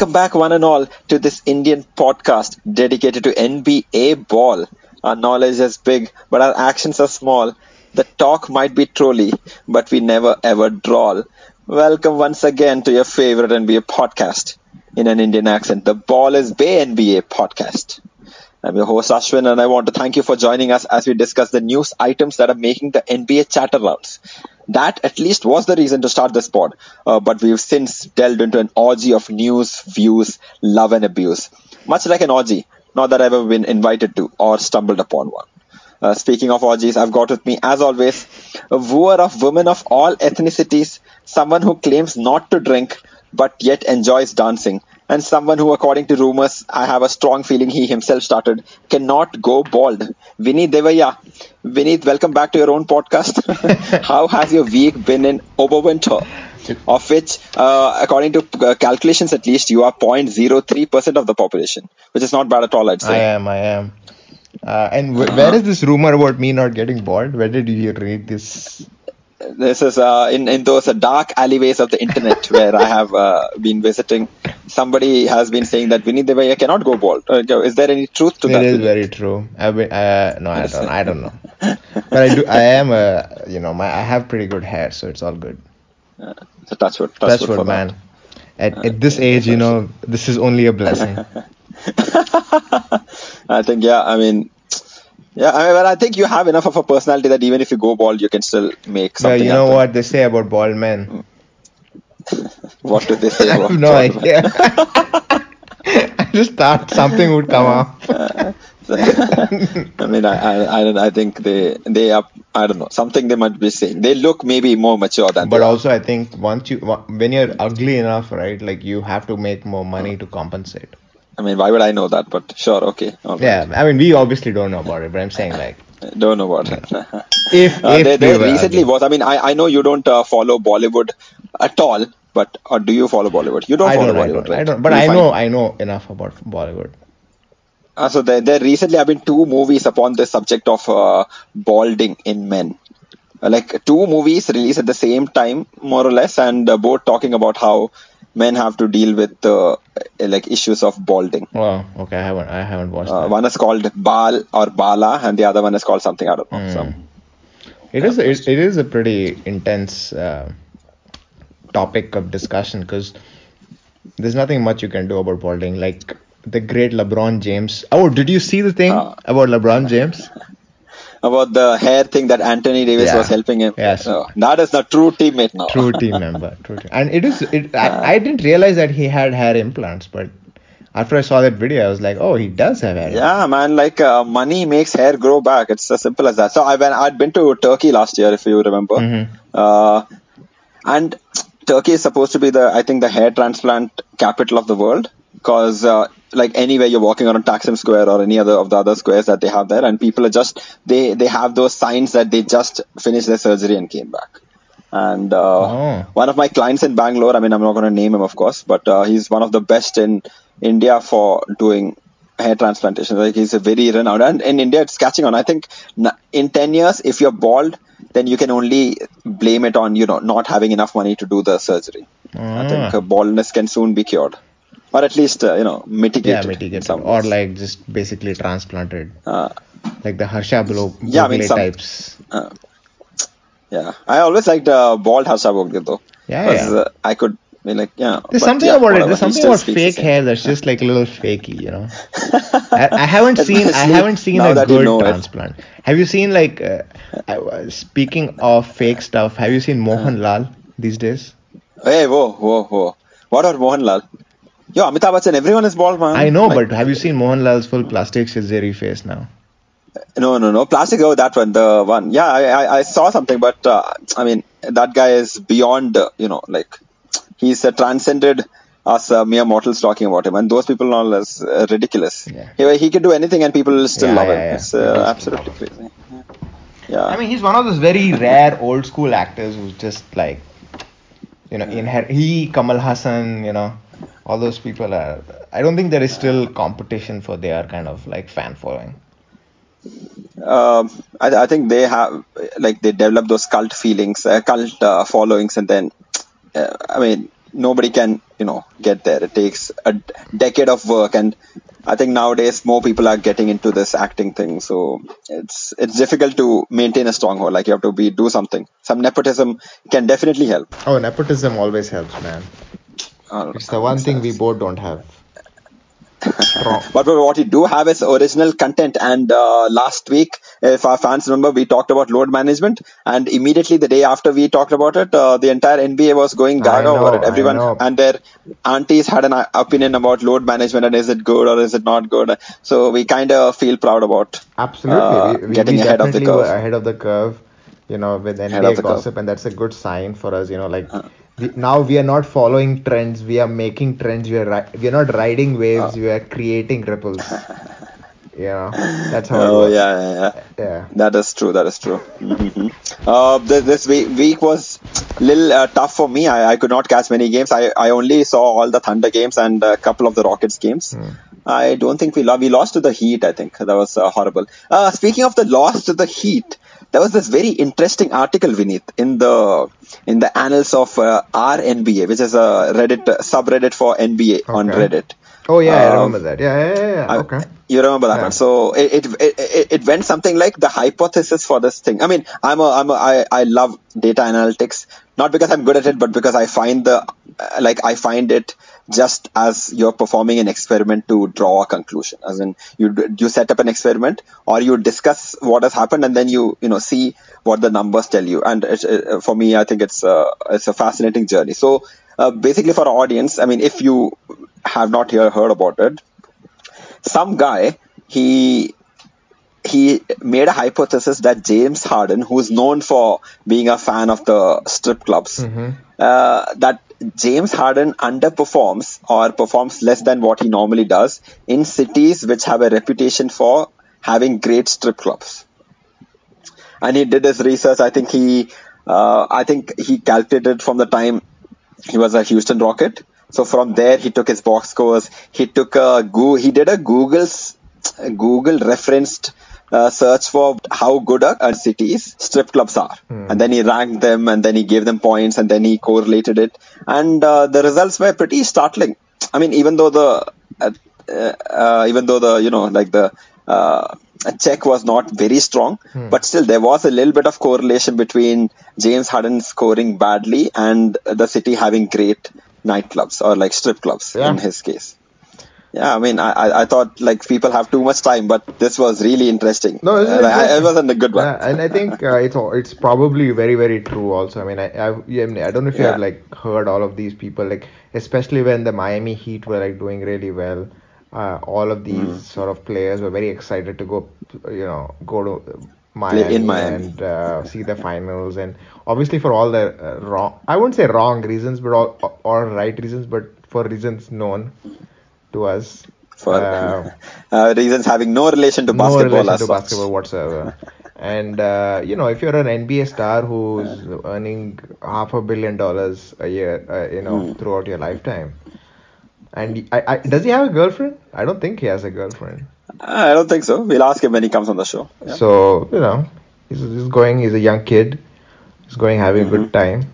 Welcome back, one and all, to this Indian podcast dedicated to NBA ball. Our knowledge is big, but our actions are small. The talk might be trolly, but we never ever drawl. Welcome once again to your favorite NBA podcast. In an Indian accent, the Ball is Bay NBA podcast. I'm your host Ashwin, and I want to thank you for joining us as we discuss the news items that are making the NBA chatter rounds. That at least was the reason to start this pod, but we've since delved into an orgy of news, views, love and abuse. Much like an orgy, not that I've ever been invited to or stumbled upon one. Speaking of orgies, I've got with me, as always, a wooer of women of all ethnicities, someone who claims not to drink but yet enjoys dancing, and someone who, according to rumors, I have a strong feeling he himself started, cannot go bald. Vineet Devaiah. Vineet, welcome back to your own podcast. How has your week been in Oberwinter, of which, according to calculations at least, you are 0.03% of the population, which is not bad at all, I'd say. I am. Where is this rumor about me not getting bald? Where did you read this? This is in those dark alleyways of the internet where I have been visiting. Somebody has been saying that Vineet Devaiah cannot go bald. Is there any truth to that? It is very true. I don't know. But I have pretty good hair, so it's all good. So touch wood, man. At this age, this is only a blessing. I think you have enough of a personality that even if you go bald, you can still make something. You know what they say about bald men? What do they say about bald men? I have no idea. I just thought something would come up. I think they are something they might be saying. They look maybe more mature than. But also, I think when you're ugly enough, right? Like you have to make more money to compensate. Why would I know that? But sure, okay. Right. Yeah, we obviously don't know about it, but I'm saying don't know about it. There recently was. I know you don't follow Bollywood at all, but do you follow Bollywood? I don't follow Bollywood, right? I don't. But I know enough about Bollywood. So there recently have been two movies upon the subject of balding in men. Two movies released at the same time, more or less, and both talking about how men have to deal with issues of balding. Wow. Okay, I haven't watched that. One is called Bal or Bala, and the other one is called something I don't know. It is a pretty intense topic of discussion because there's nothing much you can do about balding. Like the great LeBron James. Oh, did you see the thing about LeBron James? About the hair thing that Anthony Davis was helping him. Yes. So that is the true teammate now. True team member. And it is. I didn't realize that he had hair implants, but after I saw that video, I was like, oh, he does have hair. Yeah, man. Money makes hair grow back. It's as simple as that. So I'd been to Turkey last year, if you remember. Mm-hmm. And Turkey is supposed to be the hair transplant capital of the world. Because anywhere you're walking around Taksim Square or any other of the other squares that they have there, and people are just they have those signs that they just finished their surgery and came back. And one of my clients in Bangalore, I'm not going to name him, of course, but he's one of the best in India for doing hair transplantation. He's a very renowned, and in India it's catching on. I think in 10 years, if you're bald, then you can only blame it on not having enough money to do the surgery. I think baldness can soon be cured. Or at least, mitigated. Yeah, mitigated. Or just basically transplanted. Like the Harsha Bogle types. Yeah. I always liked bald Harsha Bogle though. Yeah. I could be There's something about it. There's something about fake hair that's just like a little fakey, I haven't seen a good transplant. It. Have you seen speaking of fake stuff, have you seen Mohanlal these days? Hey, whoa. What about Mohanlal? Yo, Amitabh Bachchan, everyone is bald, man. I know, but have you seen Mohanlal's full plastic surgery face now? No. Plastic, that one, the one. Yeah, I saw something, but, that guy is beyond, he's transcended us mere mortals talking about him. And those people are ridiculous. Yeah. He can do anything and people will still love him. Yeah. It's absolutely crazy. Yeah. He's one of those very rare old school actors who's just Kamal Hassan, all those people are. I don't think there is still competition for their kind of fan following. I think they have they develop those cult followings, and then nobody can, get there. It takes a decade of work, and I think nowadays more people are getting into this acting thing. So it's difficult to maintain a stronghold. Like, you have to do something. Some nepotism can definitely help. Oh, nepotism always helps, man. It's the one thing we both don't have. But what you do have is original content, and last week, if our fans remember, we talked about load management, and immediately the day after we talked about it, the entire NBA was going gaga over it. Everyone and their aunties had an opinion about load management and is it good or is it not good. So we kind of feel proud about we getting we ahead of the curve. Were ahead of the curve, with NBA gossip, and that's a good sign for us, Now we are not following trends, we are making trends, we are not riding waves, we are creating ripples. That's how it works. Yeah. That is true. Mm-hmm. This week was a little tough for me. I could not catch many games. I only saw all the Thunder games and a couple of the Rockets games. I don't think we lost to the Heat, I think. That was horrible. Speaking of the loss to the Heat, there was this very interesting article, Vineet, in the annals of RNBA, which is a Reddit subreddit for NBA on Reddit. Oh yeah, I remember that. Yeah. Okay. You remember that one? So it went something like the hypothesis for this thing. I mean, I love data analytics, not because I'm good at it, but because I find it just as you're performing an experiment to draw a conclusion. As in, you set up an experiment, or you discuss what has happened, and then you see what the numbers tell you. And for me, I think it's a fascinating journey. So basically, for our audience, I mean, if you have not heard about it, some guy he made a hypothesis that James Harden, who's known for being a fan of the strip clubs, that James Harden underperforms or performs less than what he normally does in cities which have a reputation for having great strip clubs. And he did his research. I think he calculated from the time he was a Houston Rocket. So from there, he took his box scores. He took he did a Google referenced search for how good a city's strip clubs are, and then he ranked them, and then he gave them points, and then he correlated it, and the results were pretty startling. I mean, even though the check was not very strong, but still there was a little bit of correlation between James Harden scoring badly and the city having great nightclubs or like strip clubs in his case. Yeah, I mean, I thought like people have too much time, but this was really interesting. No, it wasn't a good one. Yeah, and I think it's probably very, very true also. I mean, I don't know if you have like heard all of these people, like especially when the Miami Heat were like doing really well, all of these sort of players were very excited to go to Miami, and see the finals. And obviously for all the I wouldn't say wrong reasons, but all right reasons, but for reasons known to us, for reasons having no relation to basketball whatsoever. And if you're an NBA star who's earning $500 million a year, throughout your lifetime, and does he have a girlfriend? I don't think he has a girlfriend. I don't think so. We'll ask him when he comes on the show. Yeah. So he's a young kid. He's going having a good time.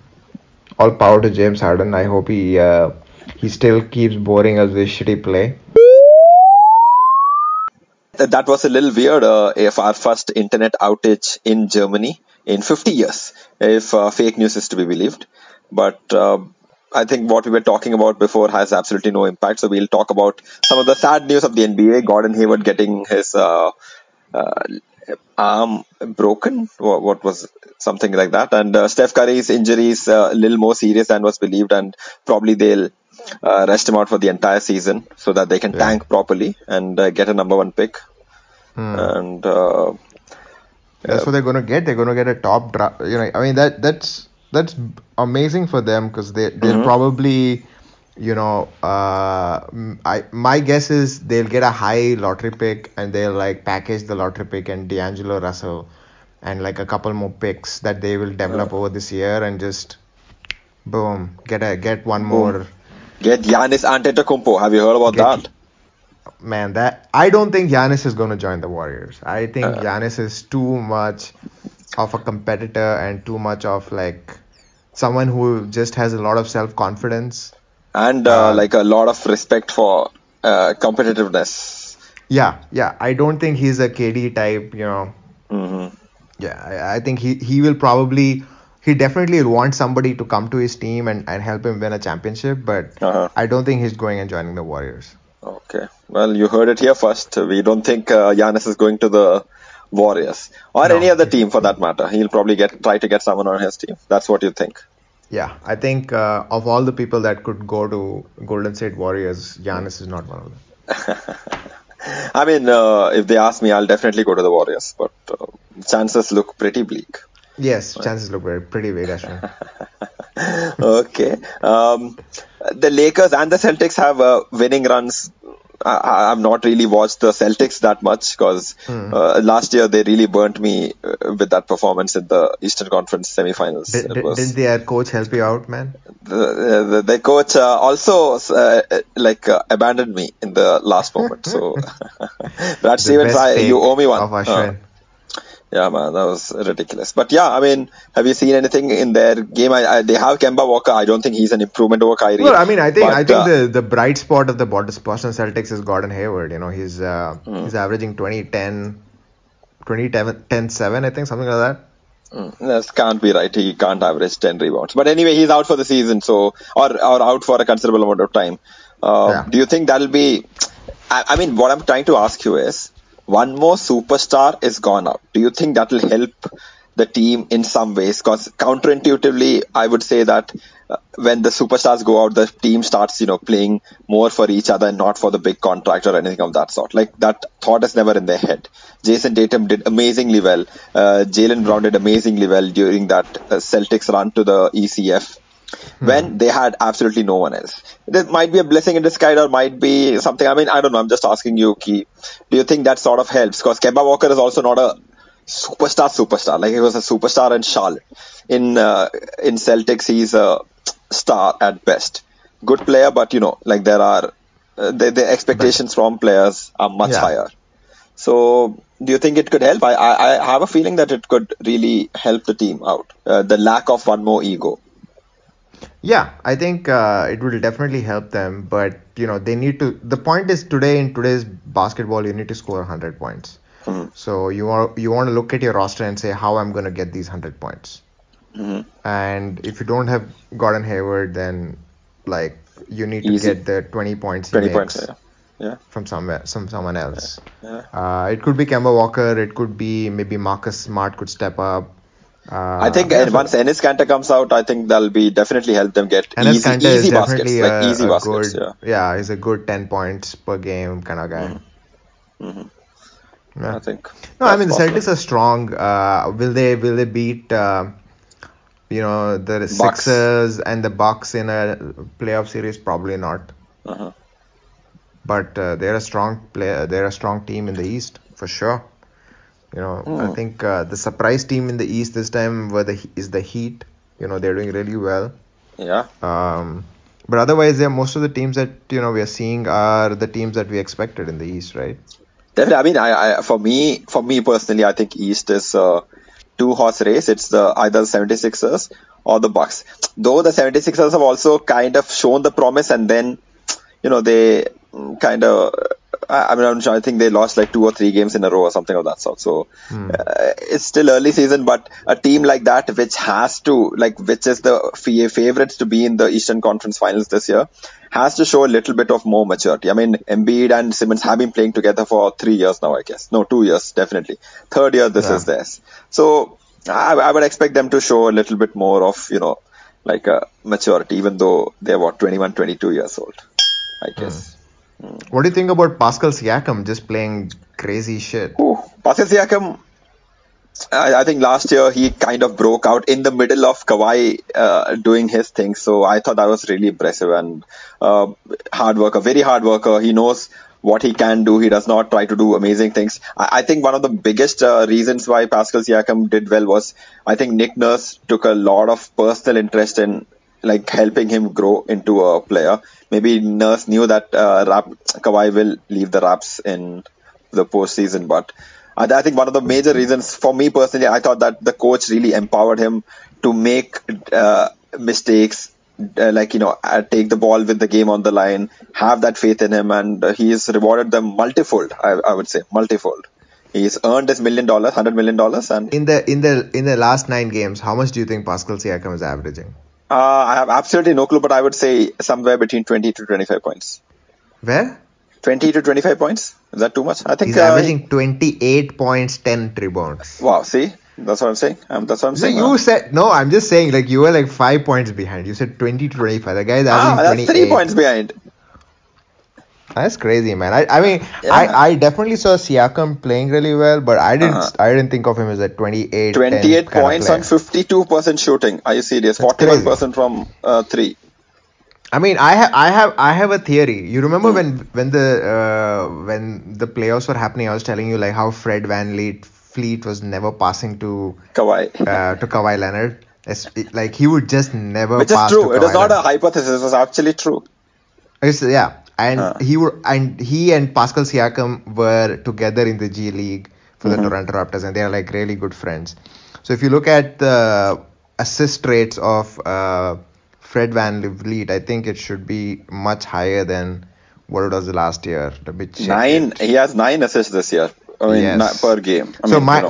All power to James Harden. I hope he still keeps boring us with shitty play. That was a little weird. If our first internet outage in Germany in 50 years, if fake news is to be believed. But I think what we were talking about before has absolutely no impact. So we'll talk about some of the sad news of the NBA. Gordon Hayward getting his arm broken, what was something like that, and Steph Curry's injuries a little more serious than was believed, and probably they'll rest him out for the entire season so that they can tank properly and get a number one pick. And that's what they're going to get. They're going to get a top draft. I mean, that's amazing for them, because they'll probably, my guess is they'll get a high lottery pick, and they'll like package the lottery pick and D'Angelo Russell and like a couple more picks that they will develop over this year, and just boom, get one more. Get Giannis Antetokounmpo. Have you heard about that? Man, I don't think Giannis is going to join the Warriors. I think Giannis is too much of a competitor and too much of like someone who just has a lot of self-confidence. And like a lot of respect for competitiveness. Yeah. I don't think he's a KD type, you know. Mm-hmm. Yeah, I think he will probably... He definitely wants somebody to come to his team and help him win a championship, but I don't think he's going and joining the Warriors. Okay. Well, you heard it here first. We don't think Giannis is going to the Warriors or any other team for that matter. He'll probably try to get someone on his team. That's what you think. Yeah. I think of all the people that could go to Golden State Warriors, Giannis is not one of them. I mean, if they ask me, I'll definitely go to the Warriors, but chances look pretty bleak. Yes, chances look pretty big, actually. Okay. The Lakers and the Celtics have winning runs. I've not really watched the Celtics that much because last year they really burnt me with that performance in the Eastern Conference semifinals. Didn't their coach help you out, man? The coach also abandoned me in the last moment. So, Brad Stevens, you owe me one. Of Ashwin. Yeah, man, that was ridiculous. But yeah, I mean, have you seen anything in their game? They have Kemba Walker. I don't think he's an improvement over Kyrie. Well, I mean, I think the bright spot of the Boston Celtics is Gordon Hayward. You know, he's averaging 20, 10, 7, I think, something like that. That can't be right. He can't average 10 rebounds. But anyway, he's out for the season, so or out for a considerable amount of time. Do you think that'll be? I mean, what I'm trying to ask you is, one more superstar is gone out. Do you think that will help the team in some ways? Because counterintuitively, I would say that when the superstars go out, the team starts, you know, playing more for each other and not for the big contract or anything of that sort. Like, that thought is never in their head. Jason Tatum did amazingly well. Jaylen Brown did amazingly well during that Celtics run to the ECF. When they had absolutely no one else. This might be a blessing in disguise or might be something. I mean, I don't know. I'm just asking you, Ki. Do you think that sort of helps? Because Kemba Walker is also not a superstar. Like, he was a superstar in Charlotte. In Celtics, he's a star at best. Good player, but, you know, like, there are... the expectations from players are much higher. So, do you think it could help? I have a feeling that it could really help the team out. The lack of one more ego. Yeah, I think it will definitely help them, but you know, they need to. The point is, in today's basketball, you need to score 100 points. Mm-hmm. So you want to look at your roster and say, how I'm going to get these 100 points. Mm-hmm. And if you don't have Gordon Hayward, then like you need to get the 20 points from someone else. Yeah. It could be Kemba Walker. It could be maybe Marcus Smart could step up. I think once Enes Kanter comes out, I think that'll be definitely help them get easy baskets. He's a good 10 points per game kind of guy. Mm-hmm. Yeah. I think. No, I mean, the Celtics are strong. Will they beat the Sixers and the Bucks in a playoff series? Probably not. Uh-huh. But they're a strong player. They're a strong team in the East for sure. You know, I think the surprise team in the East this time is the Heat. You know, they're doing really well. Yeah. But otherwise, most of the teams that, you know, we are seeing are the teams that we expected in the East, right? Definitely. I mean, for me personally, I think East is a two-horse race. It's either the 76ers or the Bucks. Though the 76ers have also kind of shown the promise, and then, you know, they kind of... I mean, I'm sure, I think they lost like 2 or 3 games in a row or something of that sort. So it's still early season, but a team like that, which is the favorites to be in the Eastern Conference Finals this year, has to show a little bit of more maturity. I mean, Embiid and Simmons have been playing together for 3 years now, I guess. No, 2 years, definitely. Third year, this is theirs. So I would expect them to show a little bit more of, you know, like a maturity, even though they're 21, 22 years old, I guess. What do you think about Pascal Siakam just playing crazy shit? Ooh, Pascal Siakam, I think last year he kind of broke out in the middle of Kawhi doing his thing. So I thought that was really impressive, and very hard worker. He knows what he can do. He does not try to do amazing things. I think one of the biggest reasons why Pascal Siakam did well was, I think Nick Nurse took a lot of personal interest in like helping him grow into a player. Maybe Nurse knew that Kawhi will leave the Raps in the postseason, but I think one of the major reasons for me personally, I thought that the coach really empowered him to make mistakes, take the ball with the game on the line, have that faith in him, and he's rewarded them multifold. I would say multifold. He's earned his $100 million, and in the last 9 games, how much do you think Pascal Siakam is averaging? I have absolutely no clue, but I would say somewhere between 20 to 25 points. Where? 20 to 25 points? Is that too much? I think he's averaging 28 points, 10 rebounds. Wow, see? That's what I'm saying. You said, no, I'm just saying, you were 5 points behind. You said 20 to 25. The guy's averaging 28. That's 3 points behind. That's crazy, man. I definitely saw Siakam playing really well, but I didn't think of him as a 28 points on 52% shooting. Are you serious? 41% from 3. I mean, I have a theory. You remember when the playoffs were happening, I was telling you how Fred VanVleet was never passing to Kawhi Leonard. It's, he would just never. Which pass is true. It is not a hypothesis. It was actually true. He and Pascal Siakam were together in the G League for the Toronto Raptors, and they are really good friends. So if you look at the assist rates of Fred VanVleet, I think it should be much higher than what it was last year. He has 9 assists this year. I mean, per game. My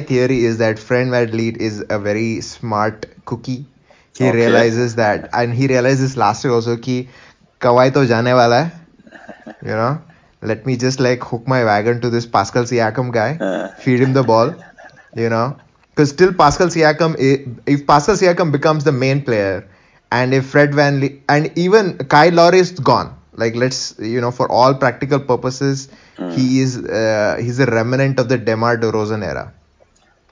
theory is that Fred VanVleet is a very smart cookie. He realizes that, and he realizes last year also ki Kawhi to jaane wala hai, let me just hook my wagon to this Pascal Siakam guy, feed him the ball, because still Pascal Siakam, if Pascal Siakam becomes the main player, and if Fred VanVleet, and even Kyle Lowry is gone, for all practical purposes, he's a remnant of the DeMar DeRozan era.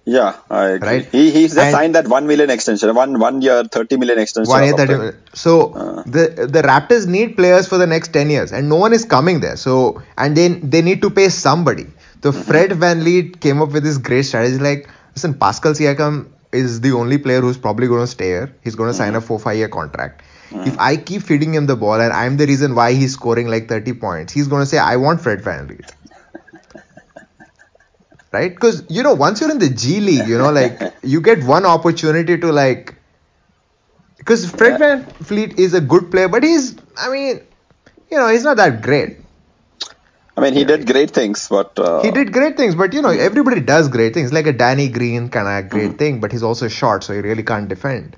Yeah, I agree. Right? He's just signed that $1 million extension, one year, $30 million extension. 1 year, $30 million. So the Raptors need players for the next 10 years, and no one is coming there. So and they need to pay somebody. So Fred VanVleet came up with this great strategy. Listen, Pascal Siakam is the only player who's probably going to stay here. He's going to sign a 4-5 year contract. If I keep feeding him the ball, and I'm the reason why he's scoring 30 points, he's going to say, "I want Fred VanVleet." Right? Because, once you're in the G League, you get one opportunity to, because Fred VanVleet is a good player, but he's not that great. I mean, he did great things, but... he did great things, but, everybody does great things. Like a Danny Green kind of great thing, but he's also short, so he really can't defend.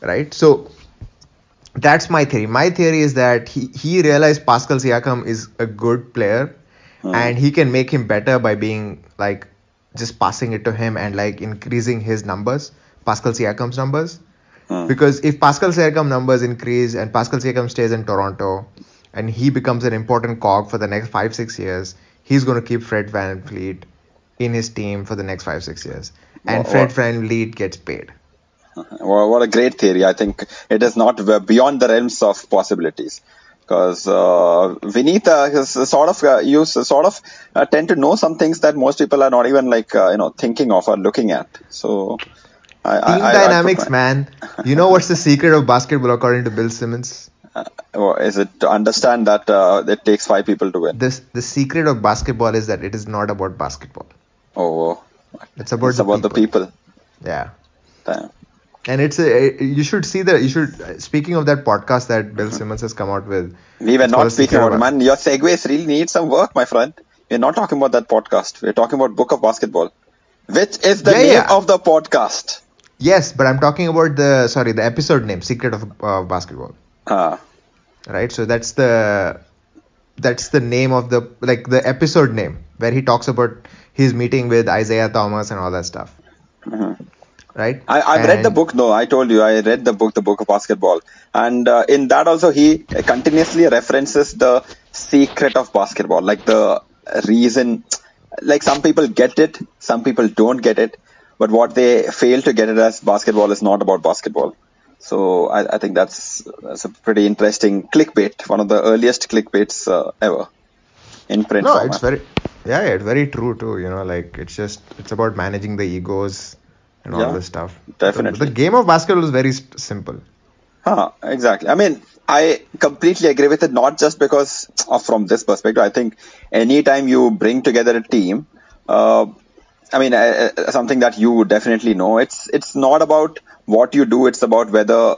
Right? So, that's my theory. My theory is that he realized Pascal Siakam is a good player, and he can make him better by being just passing it to him and increasing his numbers, Pascal Siakam's numbers. Because if Pascal Siakam numbers increase and Pascal Siakam stays in Toronto and he becomes an important cog for the next 5-6 years, he's going to keep Fred VanVleet in his team for the next 5-6 years. And Fred VanVleet gets paid. Well, what a great theory. I think it is not beyond the realms of possibilities. Because Vineet you tend to know some things that most people are not even thinking of or looking at. So team dynamics, man. You know what's the secret of basketball according to Bill Simmons? Is it to understand that it takes 5 people to win? The secret of basketball is that it is not about basketball. Oh, it's about the people. Yeah. Damn. And speaking of that podcast that Bill Simmons has come out with. We were not speaking about it, man. Your segues really need some work, my friend. We're not talking about that podcast. We're talking about Book of Basketball, which is the name of the podcast. Yes, but I'm talking about the episode name, Secret of Basketball. Right. So that's the name of the episode name where he talks about his meeting with Isaiah Thomas and all that stuff. Right. I've read the book, though. I told you, I read the Book of Basketball. And in that also, he continuously references the secret of basketball, the reason, some people get it, some people don't get it. But what they fail to get it as basketball is not about basketball. So I think that's a pretty interesting clickbait, one of the earliest clickbaits ever in print format. It's very true, too. It's about managing the egos. And all this stuff. Definitely. The game of basketball is very simple. Exactly. I mean, I completely agree with it, not just because from this perspective. I think anytime you bring together a team, I mean, something that you definitely know. It's not about what you do. It's about whether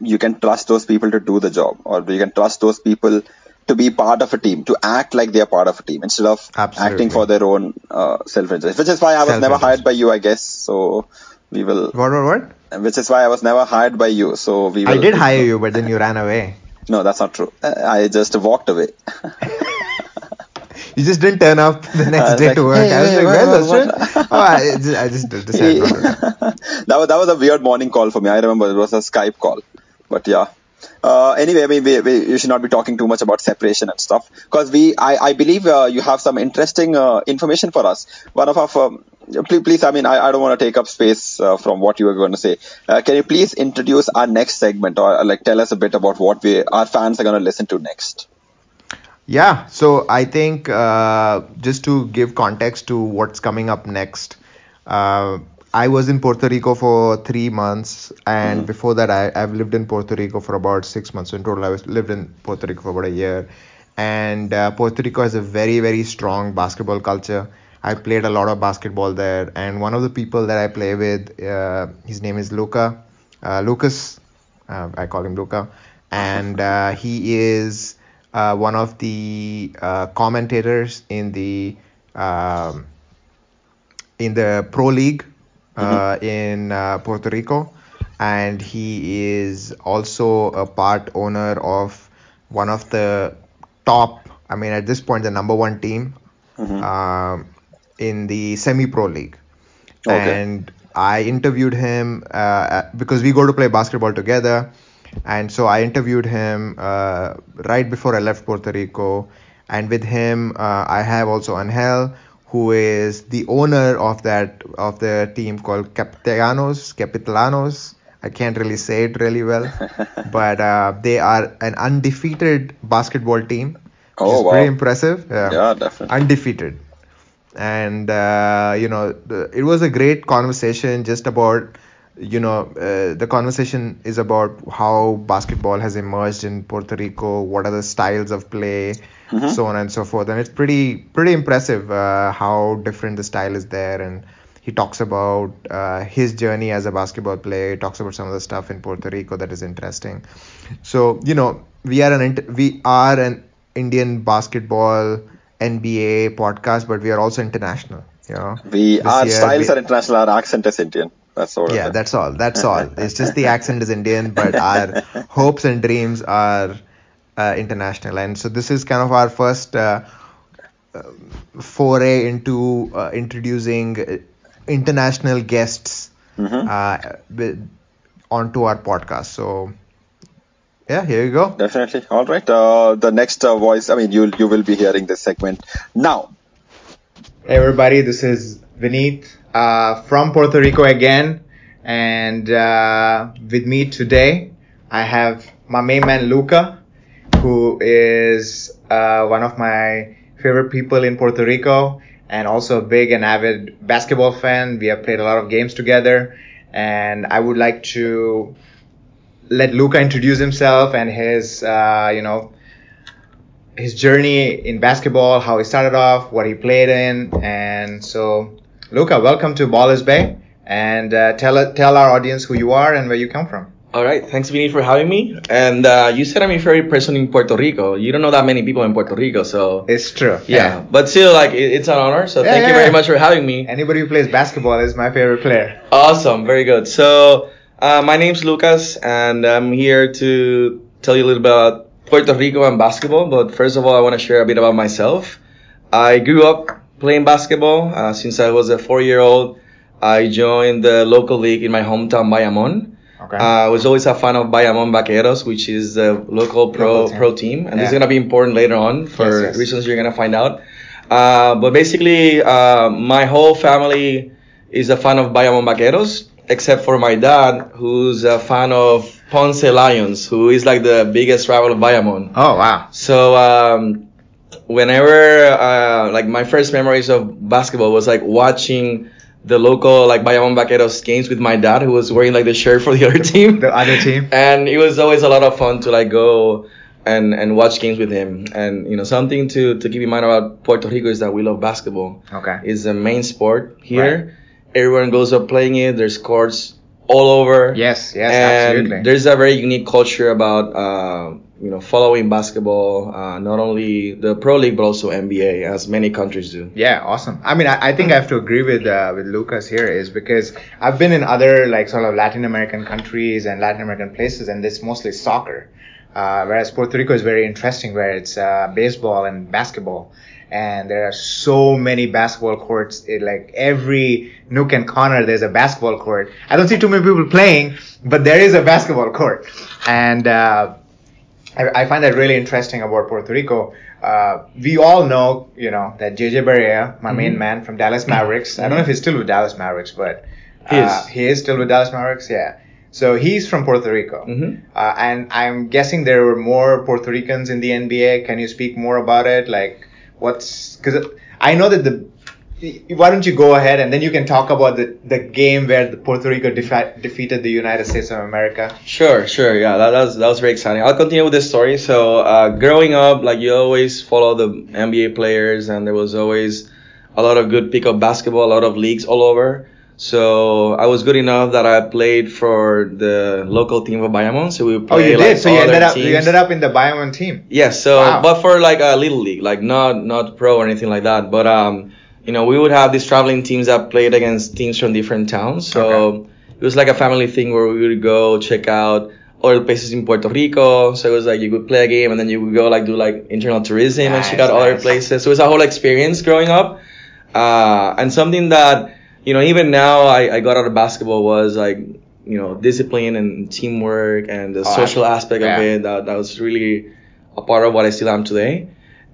you can trust those people to do the job, or you can trust those people to be part of a team, to act like they are part of a team instead of acting for their own self-interest. Which is why I was never hired by you, I guess. So we will. What? Which is why I was never hired by you. So we will. I did hire you, but then you ran away. No, that's not true. I just walked away. You just didn't turn up the next day to work. Hey, I was Ashwin? Oh, I just decided. That was a weird morning call for me. I remember it was a Skype call. But yeah. Anyway, I mean, we should not be talking too much about separation and stuff. Because I believe you have some interesting information for us. One of our... Please, I mean, I don't want to take up space from what you were going to say. Can you please introduce our next segment, or like tell us a bit about what our fans are going to listen to next? Yeah, so I think just to give context to what's coming up next, I was in Puerto Rico for 3 months, and before that I've lived in Puerto Rico for about 6 months. So in total, I lived in Puerto Rico for about a year, and Puerto Rico has a very, very strong basketball culture. I played a lot of basketball there, and one of the people that I play with, his name is Luca, I call him Luca, and he is... one of the commentators in the Pro League in Puerto Rico, and he is also a part owner of one of the top, I mean at this point the number one team in the semi-pro league. Okay. And I interviewed him because we go to play basketball together. And so I interviewed him right before I left Puerto Rico. And with him, I have also Anhel, who is the owner of the team called Capitanes. I can't really say it really well. But they are an undefeated basketball team, which is pretty impressive. Yeah, definitely. Undefeated. And, you know, it was a great conversation just about... You know, the conversation is about how basketball has emerged in Puerto Rico, what are the styles of play, so on and so forth. And it's pretty impressive how different the style is there. And he talks about his journey as a basketball player. He talks about some of the stuff in Puerto Rico that is interesting. So, you know, we are an Indian basketball NBA podcast, but we are also international. You know, our styles are international, our accent is Indian. That's all. It's just the accent is Indian, but our hopes and dreams are international. And so this is kind of our first foray into introducing international guests onto our podcast. So yeah, here you go. Definitely. All right. The next voice, I mean, you will be hearing this segment now. Hey everybody, this is Vineet. From Puerto Rico again, and with me today I have my main man Luca, who is one of my favorite people in Puerto Rico and also a big and avid basketball fan. We have played a lot of games together, and I would like to let Luca introduce himself and his journey in basketball, how he started off, what he played in, and so... Luca, welcome to Ballers Bay, and tell our audience who you are and where you come from. All right, thanks Vineet for having me. And you said I'm your favorite person in Puerto Rico. You don't know that many people in Puerto Rico, so it's true. Yeah, but still, like it's an honor. So thank you very much for having me. Anybody who plays basketball is my favorite player. Awesome, very good. So my name's Lucas, and I'm here to tell you a little bit about Puerto Rico and basketball. But first of all, I want to share a bit about myself. I grew up playing basketball since I was a 4-year-old. I joined the local league in my hometown, Bayamon. Okay. I was always a fan of Bayamon Vaqueros, which is the local pro team. And this is going to be important later on for reasons you're going to find out. But basically, my whole family is a fan of Bayamon Vaqueros, except for my dad, who's a fan of Ponce Lions, who is like the biggest rival of Bayamon. Oh, wow. So, whenever like my first memories of basketball was like watching the local like Bayamon Vaqueros games with my dad, who was wearing like the shirt for the other team. And it was always a lot of fun to like go and watch games with him. And, you know, something to keep in mind about Puerto Rico is that we love basketball. Okay. It's the main sport here. Right. Everyone goes up playing it. There's courts all over. Yes, and absolutely. There's a very unique culture about, you know, following basketball, not only the Pro League, but also NBA, as many countries do. Yeah, awesome. I mean, I think I have to agree with Lucas here is because I've been in other, like, sort of Latin American countries and Latin American places, and it's mostly soccer. Whereas Puerto Rico is very interesting, where it's baseball and basketball. And there are so many basketball courts. Like every nook and corner, there's a basketball court. I don't see too many people playing, but there is a basketball court. And I find that really interesting about Puerto Rico. We all know, you know, that J.J. Barea, my main man from Dallas Mavericks. Mm-hmm. I don't know if he's still with Dallas Mavericks, but he is still with Dallas Mavericks, yeah. So he's from Puerto Rico. Mm-hmm. And I'm guessing there were more Puerto Ricans in the NBA. Can you speak more about it? Like, because I know that why don't you go ahead and then you can talk about the game where the Puerto Rico defeated the United States of America. Sure, yeah, that was very exciting. I'll continue with this story. So growing up, like, you always follow the NBA players, and there was always a lot of good pickup basketball, a lot of leagues all over. So I was good enough that I played for the local team of Bayamon. So we played. Oh, you did. Like, so you ended up in the Bayamon team. Yes. So, wow. But for like a little league, like not pro or anything like that. But you know, we would have these traveling teams that played against teams from different towns. So It was like a family thing where we would go check out other places in Puerto Rico. So it was like you would play a game and then you would go like do like internal tourism and check out other places. So it was a whole experience growing up, and something that. You know, even now, I got out of basketball was like, you know, discipline and teamwork and the social aspect of it. That was really a part of what I still am today.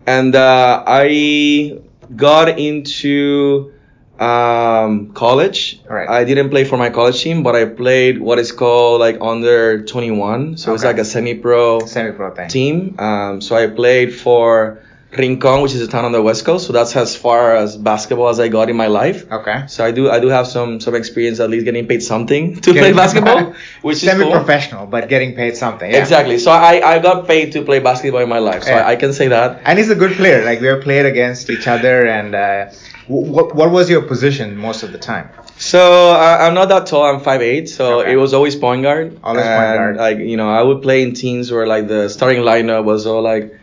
And I got into college. Right. I didn't play for my college team, but I played what is called like under 21. So it's like a semi-pro thing. Team. So I played for Rincon, which is a town on the West Coast, so that's as far as basketball as I got in my life. Okay. So I do have some experience, at least getting paid something to play basketball, which is semi-professional, cool. But getting paid something. Yeah. Exactly. So I got paid to play basketball in my life, so I can say that. And he's a good player. Like, we have played against each other, and what was your position most of the time? So I'm not that tall. I'm 5'8", so it was always point guard. Always point guard. Like, you know, I would play in teams where like the starting lineup was all like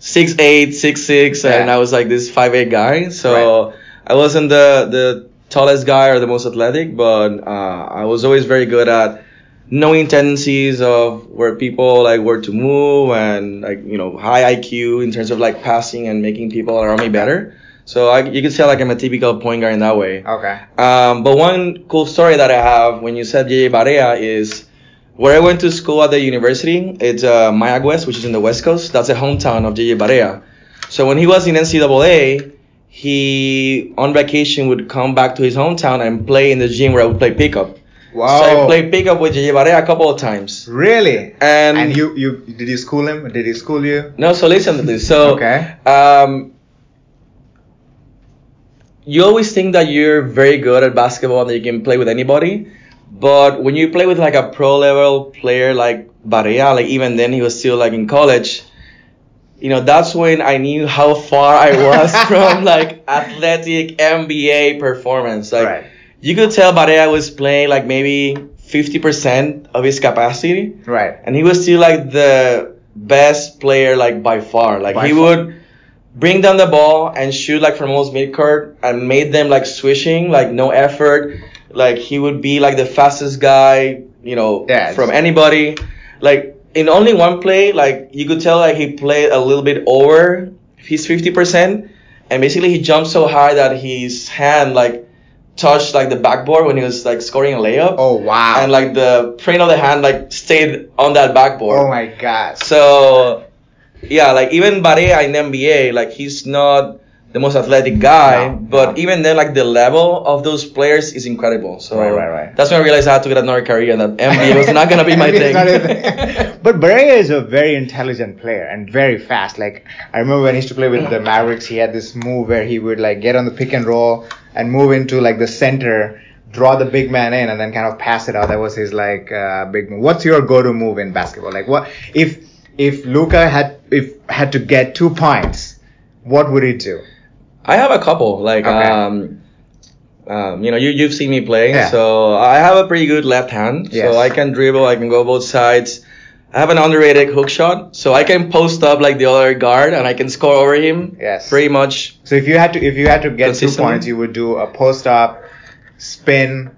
6'8", 6'6", and I was like this 5'8" guy. So I wasn't the tallest guy or the most athletic, but I was always very good at knowing tendencies of where people like were to move, and like, you know, high IQ in terms of like passing and making people around me better. So you could say like I'm a typical point guard in that way. Okay. But one cool story that I have when you said J.J. Barea is where I went to school at the university. It's Mayagüez, which is in the West Coast. That's the hometown of J.J. Barea. So when he was in NCAA, he, on vacation, would come back to his hometown and play in the gym where I would play pickup. Wow. So I played pickup with J.J. Barea a couple of times. Really? And you did you school him? Did he school you? No, so listen to this. So you always think that you're very good at basketball and that you can play with anybody. But when you play with like a pro level player like Barea, like even then he was still like in college, you know, that's when I knew how far I was from like athletic NBA performance. Like you could tell Barea was playing like maybe 50% of his capacity. Right. And he was still like the best player like by far. Like would bring down the ball and shoot like from almost midcourt and made them like swishing, like no effort. Like, he would be, like, the fastest guy, you know, from anybody. Like, in only one play, like, you could tell, like, he played a little bit over his 50%. And basically, he jumped so high that his hand, like, touched, like, the backboard when he was, like, scoring a layup. Oh, wow. And, like, the print of the hand, like, stayed on that backboard. Oh, my God. So, yeah, like, even Barea in NBA, like, he's not the most athletic guy, but even then, like, the level of those players is incredible. So that's when I realized I had to get another career, and that NBA was not going to be my thing. But Barea is a very intelligent player and very fast. Like, I remember when he used to play with the Mavericks, he had this move where he would, like, get on the pick and roll and move into, like, the center, draw the big man in, and then kind of pass it out. That was his, like, big move. What's your go-to move in basketball? Like, what if if Luca had to get 2 points, what would he do? I have a couple. You've seen me play, so I have a pretty good left hand. Yes. So I can dribble, I can go both sides. I have an underrated hook shot, so I can post up like the other guard and I can score over him. Yes. Pretty much. So if you had to get 2 points, you would do a post up, spin,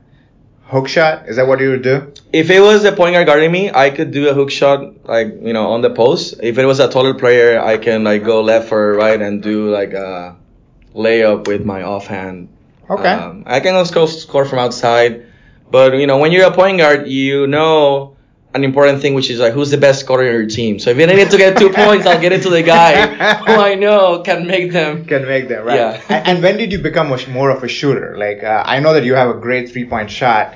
hook shot? Is that what you would do? If it was a point guard guarding me, I could do a hook shot on the post. If it was a taller player, I can go left or right and do a layup with my offhand. Okay. I can also score from outside, but when you're a point guard, an important thing, which is who's the best scorer on your team. So if you need to get 2 points, I'll get it to the guy who I know can make them, right? Yeah. And when did you become more of a shooter? I know that you have a great 3-point shot.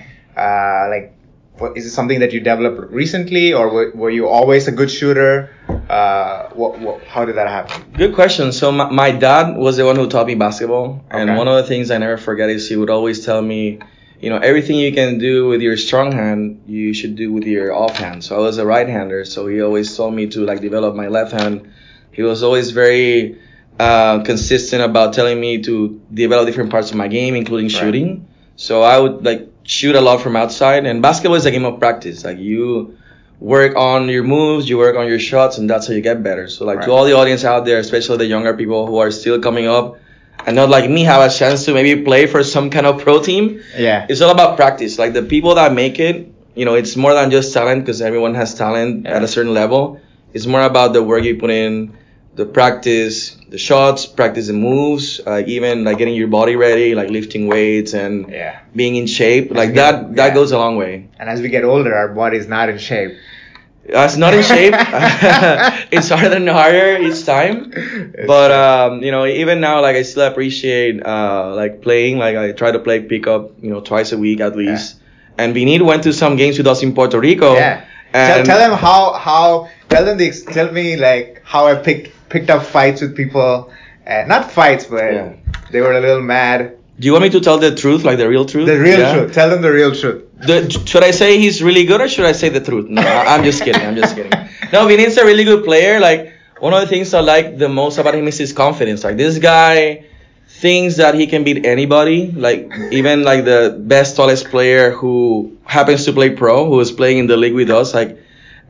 Is it something that you developed recently, or were you always a good shooter? How did that happen? Good question. So my dad was the one who taught me basketball, and one of the things I never forget is he would always tell me, everything you can do with your strong hand, you should do with your offhand. So I was a right-hander, so he always told me to develop my left hand. He was always very consistent about telling me to develop different parts of my game, including shooting. So I would shoot a lot from outside, and basketball is a game of practice. You work on your moves, you work on your shots, and that's how you get better. So to all the audience out there, especially the younger people who are still coming up and not like me have a chance to maybe play for some kind of pro team, it's all about practice. The people that make it, it's more than just talent, because everyone has talent at a certain level. It's more about the work you put in, the practice, the shots, practice the moves, even getting your body ready, lifting weights and being in shape. That goes a long way. And as we get older, our body's not in shape. It's not in shape. It's harder and harder each time. But, even now, I still appreciate, playing. I try to play pickup, twice a week at least. Yeah. And Vineet went to some games with us in Puerto Rico. Yeah. And tell them how I picked up fights with people, not fights, but they were a little mad. Do you want me to tell the truth, the real truth? The real truth. Tell them the real truth. Should I say he's really good, or should I say the truth? No, I'm just kidding. No, Vineet's a really good player. One of the things I like the most about him is his confidence. This guy thinks that he can beat anybody. Even the best, tallest player who happens to play pro, who is playing in the league with us.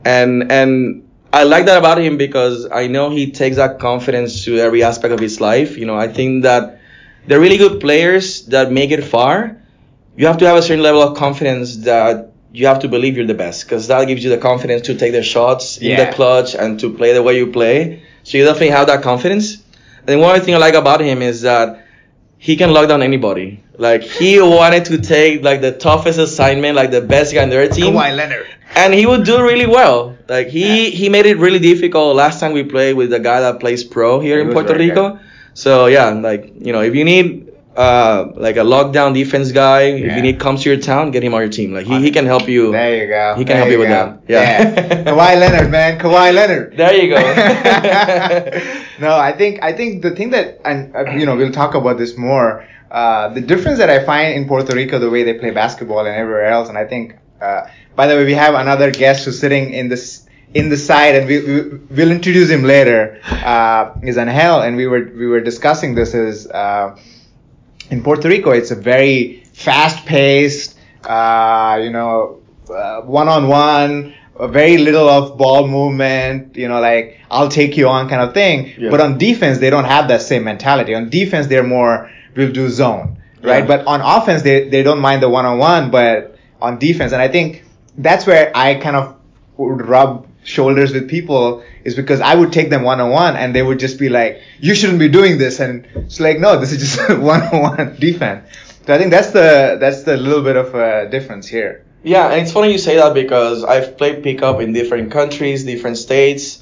And I like that about him, because I know he takes that confidence to every aspect of his life. I think that the really good players that make it far, you have to have a certain level of confidence that you have to believe you're the best, because that gives you the confidence to take the shots in the clutch and to play the way you play. So you definitely have that confidence. And one other thing I like about him is that he can lock down anybody. He wanted to take the toughest assignment, the best guy on their team. Kawhi Leonard. And he would do really well. He made it really difficult last time we played with the guy that plays pro here in Puerto Rico. Good. So if you need a lockdown defense guy, if you need comes to your town, get him on your team. He can help you. There you go. He can help you with that. Yeah. Kawhi Leonard, man. Kawhi Leonard. There you go. No, I think the thing that, and we'll talk about this more. The difference that I find in Puerto Rico, the way they play basketball and everywhere else, and I think, by the way, we have another guest who's sitting in the side, and we'll introduce him later, is Anhel, and we were discussing this is in Puerto Rico it's a very fast paced, one-on-one, very little of ball movement, I'll take you on kind of thing. Yeah. But on defense they don't have that same mentality. On defense they're more, we'll do zone, right? Yeah. But on offense they don't mind the one-on-one, but on defense, and I think that's where I kind of would rub shoulders with people, is because I would take them one-on-one and they would just be like, you shouldn't be doing this, and it's like, no, this is just one-on-one defense. So I think that's the little bit of a difference here. Yeah, and it's funny you say that, because I've played pickup in different countries, different states,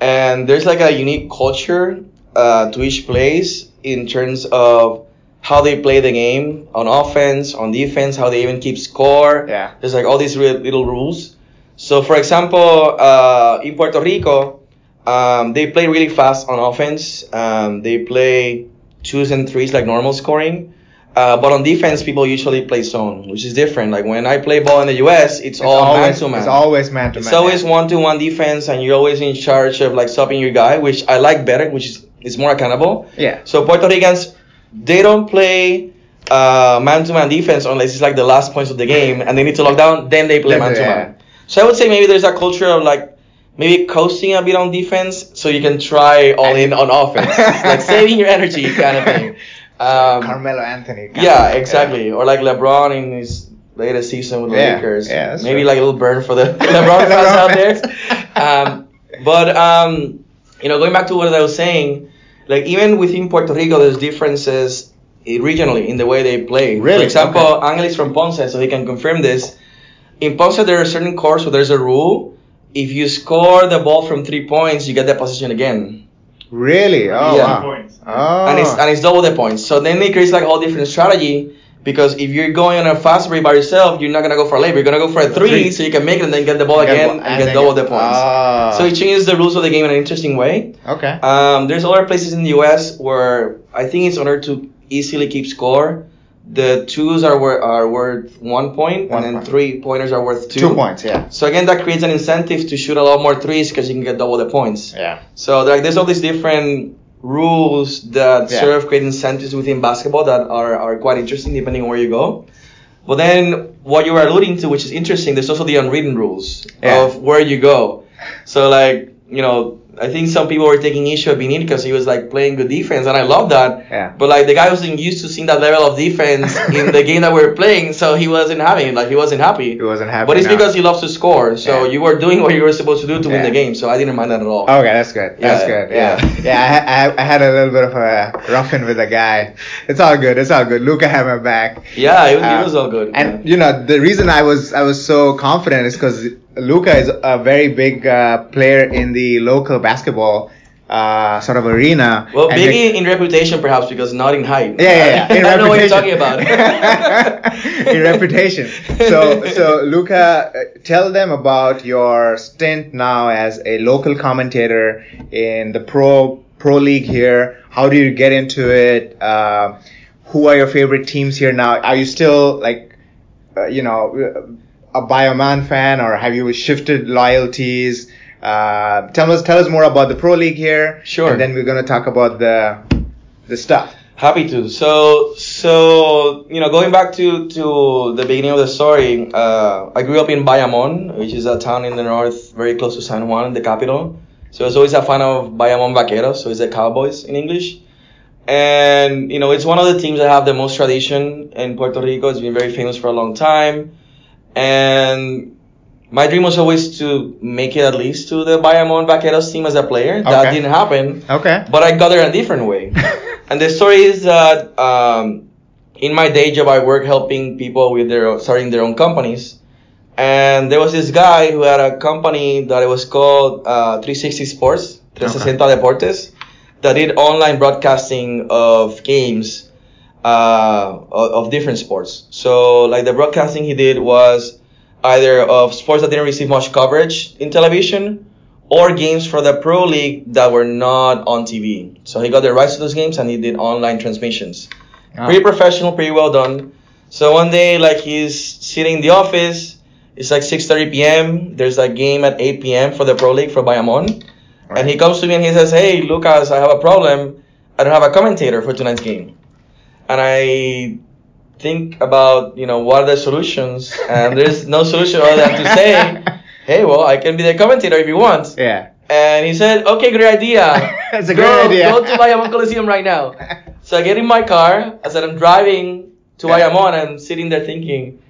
and there's a unique culture to each place in terms of how they play the game on offense, on defense, how they even keep score. Yeah, there's all these little rules. So, for example, in Puerto Rico, they play really fast on offense. They play twos and threes like normal scoring. But on defense, people usually play zone, which is different. Like when I play ball in the U.S., it's all man-to-man. It's always man-to-man. It's always one-to-one defense, and you're always in charge of like stopping your guy, which I like better, which is it's more accountable. Yeah. So Puerto Ricans, they don't play man-to-man defense unless it's like the last points of the game, and they need to lock down. Then they play man-to-man. Yeah. So I would say maybe there's a culture of like, maybe coasting a bit on defense so you can try all in on offense. Like saving your energy kind of thing. Carmelo Anthony. Yeah, exactly. Or like LeBron in his latest season with the Lakers. Yeah, maybe true. Like a little burn for the LeBron fans out there. But going back to what I was saying, like even within Puerto Rico, there's differences regionally in the way they play. Really? For example, Anhel is from Ponce, so he can confirm this. In Ponce, there are certain courts where there's a rule. If you score the ball from 3 points, you get that possession again. Really? Oh, yeah. Wow. Oh. And it's double the points. So then it creates like a whole different strategy, because if you're going on a fast break by yourself, you're not going to go for a layup. You're going to go for a three so you can make it and then get the ball again and get double the points. Oh. So it changes the rules of the game in an interesting way. Okay. There's other places in the U.S. where I think it's in order to easily keep score. The twos are worth 1 point, and then 3-pointers are worth 2. 2 points, yeah. So again, that creates an incentive to shoot a lot more threes because you can get double the points. Yeah. So there's all these different rules that sort of create incentives within basketball that are quite interesting depending on where you go. But then what you were alluding to, which is interesting, there's also the unwritten rules of where you go. So I think some people were taking issue of Vineet because he was like playing good defense, and I love that. Yeah. But like the guy wasn't used to seeing that level of defense in the game that we were playing, so he wasn't having it. Like he wasn't happy. He wasn't happy. But it's because he loves to score. So you were doing what you were supposed to do to win the game. So I didn't mind that at all. Okay, that's good. Yeah. I had a little bit of a rough-in with the guy. It's all good. Luca had my back. Yeah, it was all good. And the reason I was so confident is because Luca is a very big player in the local basketball sort of arena. Well, and big in reputation perhaps, because not in height. Yeah. In I don't know what you're talking about. In reputation. So Luca, tell them about your stint now as a local commentator in the pro league here. How do you get into it? Who are your favorite teams here now? Are you still a Bayamon fan, or have you shifted loyalties? Tell us more about the Pro League here. Sure. And then we're going to talk about the stuff. Happy to. So going back to the beginning of the story, I grew up in Bayamon, which is a town in the north, very close to San Juan, the capital. So I was always a fan of Bayamon Vaqueros, so it's the Cowboys in English. And, it's one of the teams that have the most tradition in Puerto Rico. It's been very famous for a long time. And my dream was always to make it at least to the Bayamon Vaqueros team as a player. That didn't happen. Okay. But I got there a different way. And the story is that in my day job, I work helping people with starting their own companies. And there was this guy who had a company that it was called 360 Sports, 360 Deportes, that did online broadcasting of games. Of different sports. So the broadcasting he did was either of sports that didn't receive much coverage in television, or games for the Pro League that were not on TV. So he got the rights to those games and he did online transmissions. Yeah. Pretty professional, pretty well done. So one day, he's sitting in the office. It's 6:30 p.m. There's a game at 8 p.m. for the Pro League for Bayamon. Right. And he comes to me and he says, "Hey, Lucas, I have a problem. I don't have a commentator for tonight's game." And I think about, what are the solutions? And there's no solution other than to say, "Hey, well, I can be the commentator if you want." Yeah. And he said, "Okay, great idea. That's a great idea. Go to Bayamon Coliseum right now." So I get in my car. I said, I'm driving to Bayamon. I'm sitting there thinking,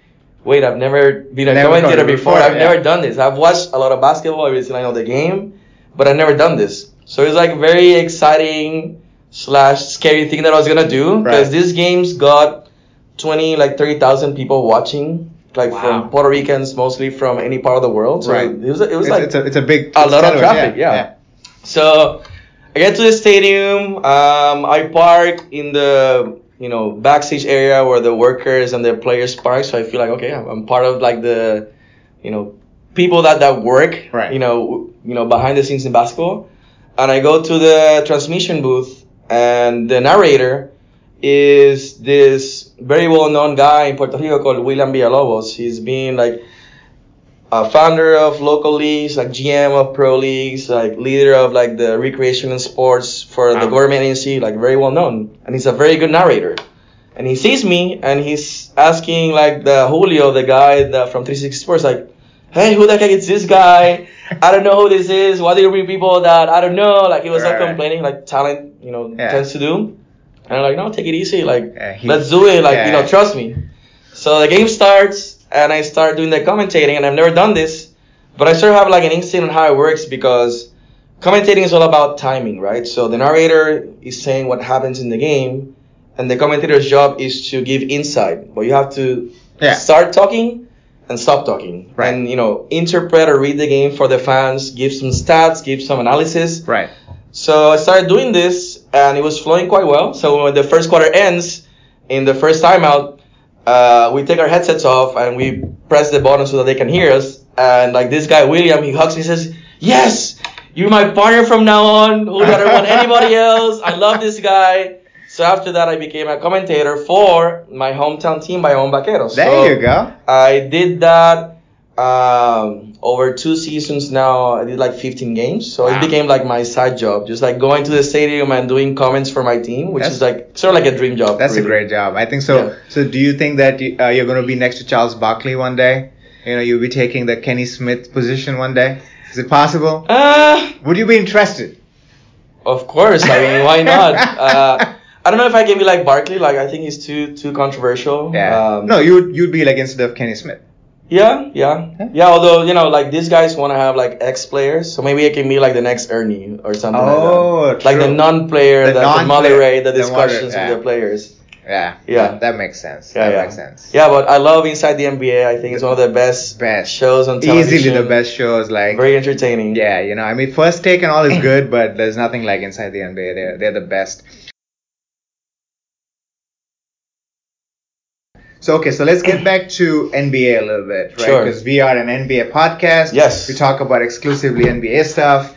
wait, I've never been a commentator before. I've never done this. I've watched a lot of basketball. Obviously, I know the game, but I've never done this. So it's very exciting / scary thing that I was gonna do, because these games got 30,000 people watching, from Puerto Ricans, mostly from any part of the world. So it was a big, a lot of traffic. Yeah. So I get to the stadium. I park in the backstage area where the workers and the players park. So I feel I'm part of the people that work behind the scenes in basketball. And I go to the transmission booth. And the narrator is this very well-known guy in Puerto Rico called William Villalobos. He's been like a founder of local leagues, like GM of pro leagues, like leader of like the recreation and sports for the government agency, like very well-known. And he's a very good narrator. And he sees me and he's asking like the Julio, the guy from 360 Sports, like, hey, who the heck is this guy? I don't know who this is. Why do you bring people that I don't know? Like, he was like complaining, like talent, tends to do. And I'm like, no, take it easy. Like, let's do it. Like, trust me. So the game starts and I start doing the commentating, and I've never done this, but I sort of have like an instinct on how it works, because commentating is all about timing, right? So the narrator is saying what happens in the game, and the commentator's job is to give insight, but you have to start talking and stop talking, right? And interpret or read the game for the fans, give some stats, give some analysis, right? So I started doing this, and it was flowing quite well. So when the first quarter ends, in the first timeout, we take our headsets off and we press the button so that they can hear us. And like this guy William, he hugs me and says, "Yes, you're my partner from now on. Who don't want anybody else? I love this guy." So after that, I became a commentator for my hometown team, Bayamon Vaqueros. There you go. I did that over 2 seasons now. I did like 15 games. So it became like my side job, just like going to the stadium and doing comments for my team, which is like sort of like a dream job. That's really a great job. I think so. Yeah. So do you think that you're going to be next to Charles Barkley one day? You'll be taking the Kenny Smith position one day. Is it possible? Would you be interested? Of course. I mean, why not? I don't know if I can be like Barkley. Like, I think he's too controversial. Yeah. No, you'd be like instead of Kenny Smith. Yeah. Although like these guys want to have like ex players, so maybe it can be like the next Ernie or something like that. True. Like the non-player that can moderate the discussions with the players. Yeah. That makes sense. Yeah, that makes sense. Yeah, but I love Inside the NBA. I think it's one of the best shows on television. Easily the best shows. Like, very entertaining. Yeah, I mean, First Take and all is good, but there's nothing like Inside the NBA. They're the best. So let's get back to NBA a little bit, right? Because we are an NBA podcast. Yes. We talk about exclusively NBA stuff.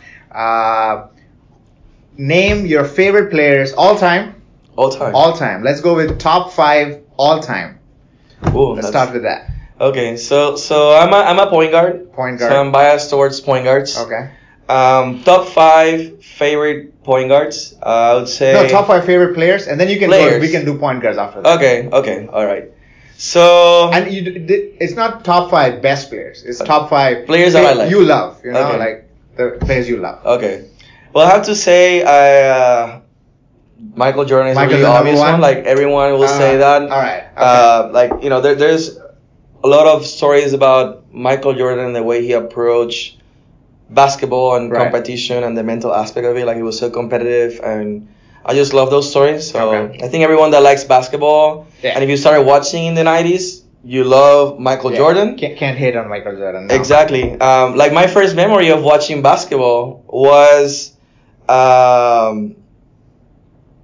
Name your favorite players all time. All time. Let's go with top 5 all time. Ooh, let's start with that. Okay. So I'm a point guard. So I'm biased towards point guards. Okay. Top 5 favorite point guards. I would say top 5 favorite players, and then you can go. We can do point guards after that. Okay. All right. So, and it's not top 5 best players. It's top 5 players that I like. You love, like the players you love. Okay. Well, I have to say, Michael Jordan is a really obvious one. Like, everyone will say that. All right. Okay. There's a lot of stories about Michael Jordan and the way he approached basketball and competition and the mental aspect of it. Like, he was so competitive, and I just love those stories. So I think everyone that likes basketball, and if you started watching in the 90s, you love Michael Jordan. Can't hate on Michael Jordan. No. Exactly. Like, my first memory of watching basketball was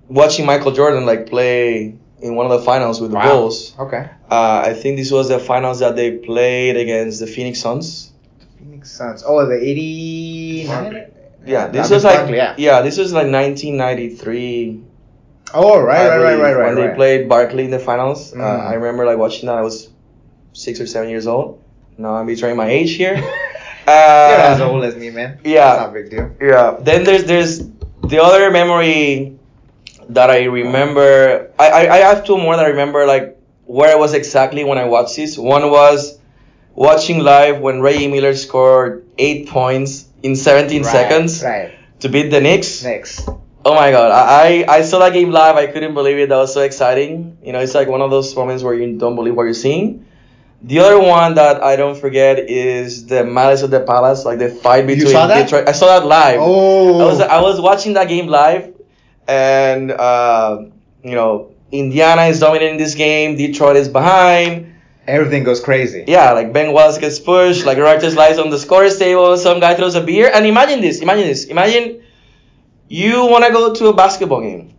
watching Michael Jordan like play in one of the finals with the Bulls. Okay. I think this was the finals that they played against the Phoenix Suns. Oh, the 89? Yeah, this was like this was like 1993. Oh, right. When they played Barkley in the finals, I remember like watching that. I was 6 or 7 years old. Now I'm betraying my age here. You're as old as me, man. Yeah, that's not a big deal. Yeah. Then there's the other memory that I remember. I have two more that I remember, like where I was exactly when I watched this. One was watching live when Reggie Miller scored 8 points in 17 seconds to beat the Knicks. Oh my God. I saw that game live. I couldn't believe it. That was so exciting. It's like one of those moments where you don't believe what you're seeing. The other one that I don't forget is the Malice of the Palace, like the fight between Detroit. I saw that live. Oh. I was watching that game live, and Indiana is dominating this game. Detroit is behind. Everything goes crazy. Yeah, like Ben Wallace gets pushed, like Rogers lies on the scorer's table, some guy throws a beer. And imagine this. Imagine you want to go to a basketball game,